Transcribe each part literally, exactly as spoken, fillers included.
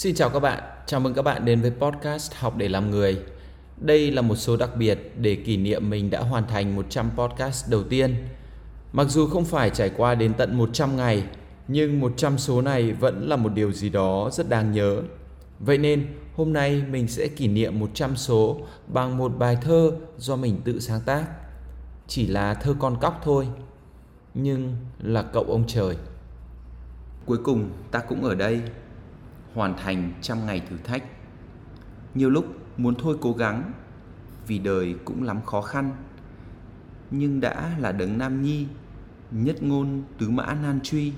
Xin chào các bạn, chào mừng các bạn đến với podcast Học để làm người. Đây là một số đặc biệt để kỷ niệm mình đã hoàn thành một trăm podcast đầu tiên. Mặc dù không phải trải qua đến tận một trăm ngày, nhưng một trăm số này vẫn là một điều gì đó rất đáng nhớ. Vậy nên hôm nay mình sẽ kỷ niệm một trăm số bằng một bài thơ do mình tự sáng tác. Chỉ là thơ con cóc thôi, nhưng là cậu ông trời. Cuối cùng ta cũng ở đây, hoàn thành trăm ngày thử thách. Nhiều lúc muốn thôi cố gắng, vì đời cũng lắm khó khăn. Nhưng đã là đấng nam nhi, nhất ngôn tứ mã nan truy.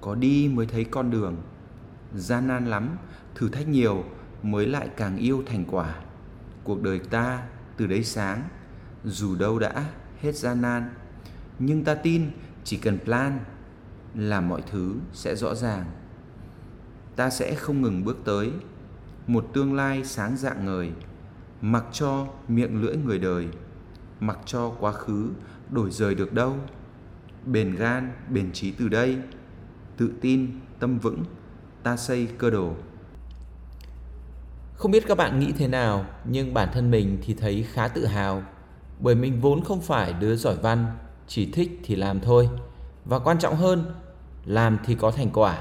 Có đi mới thấy con đường, gian nan lắm, thử thách nhiều mới lại càng yêu thành quả. Cuộc đời ta từ đấy sáng, dù đâu đã hết gian nan. Nhưng ta tin chỉ cần plan, làm mọi thứ sẽ rõ ràng. Ta sẽ không ngừng bước tới một tương lai sáng rạng ngời, mặc cho miệng lưỡi người đời, mặc cho quá khứ đổi dời được đâu. Bền gan, bền trí từ đây, tự tin, tâm vững, ta xây cơ đồ. Không biết các bạn nghĩ thế nào, nhưng bản thân mình thì thấy khá tự hào, bởi mình vốn không phải đứa giỏi văn, chỉ thích thì làm thôi. Và quan trọng hơn, làm thì có thành quả.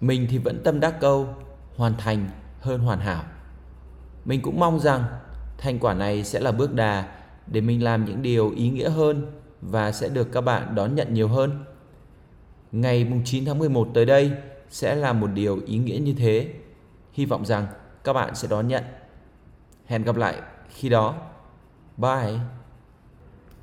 Mình thì vẫn tâm đắc câu hoàn thành hơn hoàn hảo. Mình cũng mong rằng thành quả này sẽ là bước đà để mình làm những điều ý nghĩa hơn và sẽ được các bạn đón nhận nhiều hơn. Ngày chín tháng mười một tới đây sẽ là một điều ý nghĩa như thế. Hy vọng rằng các bạn sẽ đón nhận. Hẹn gặp lại khi đó. Bye!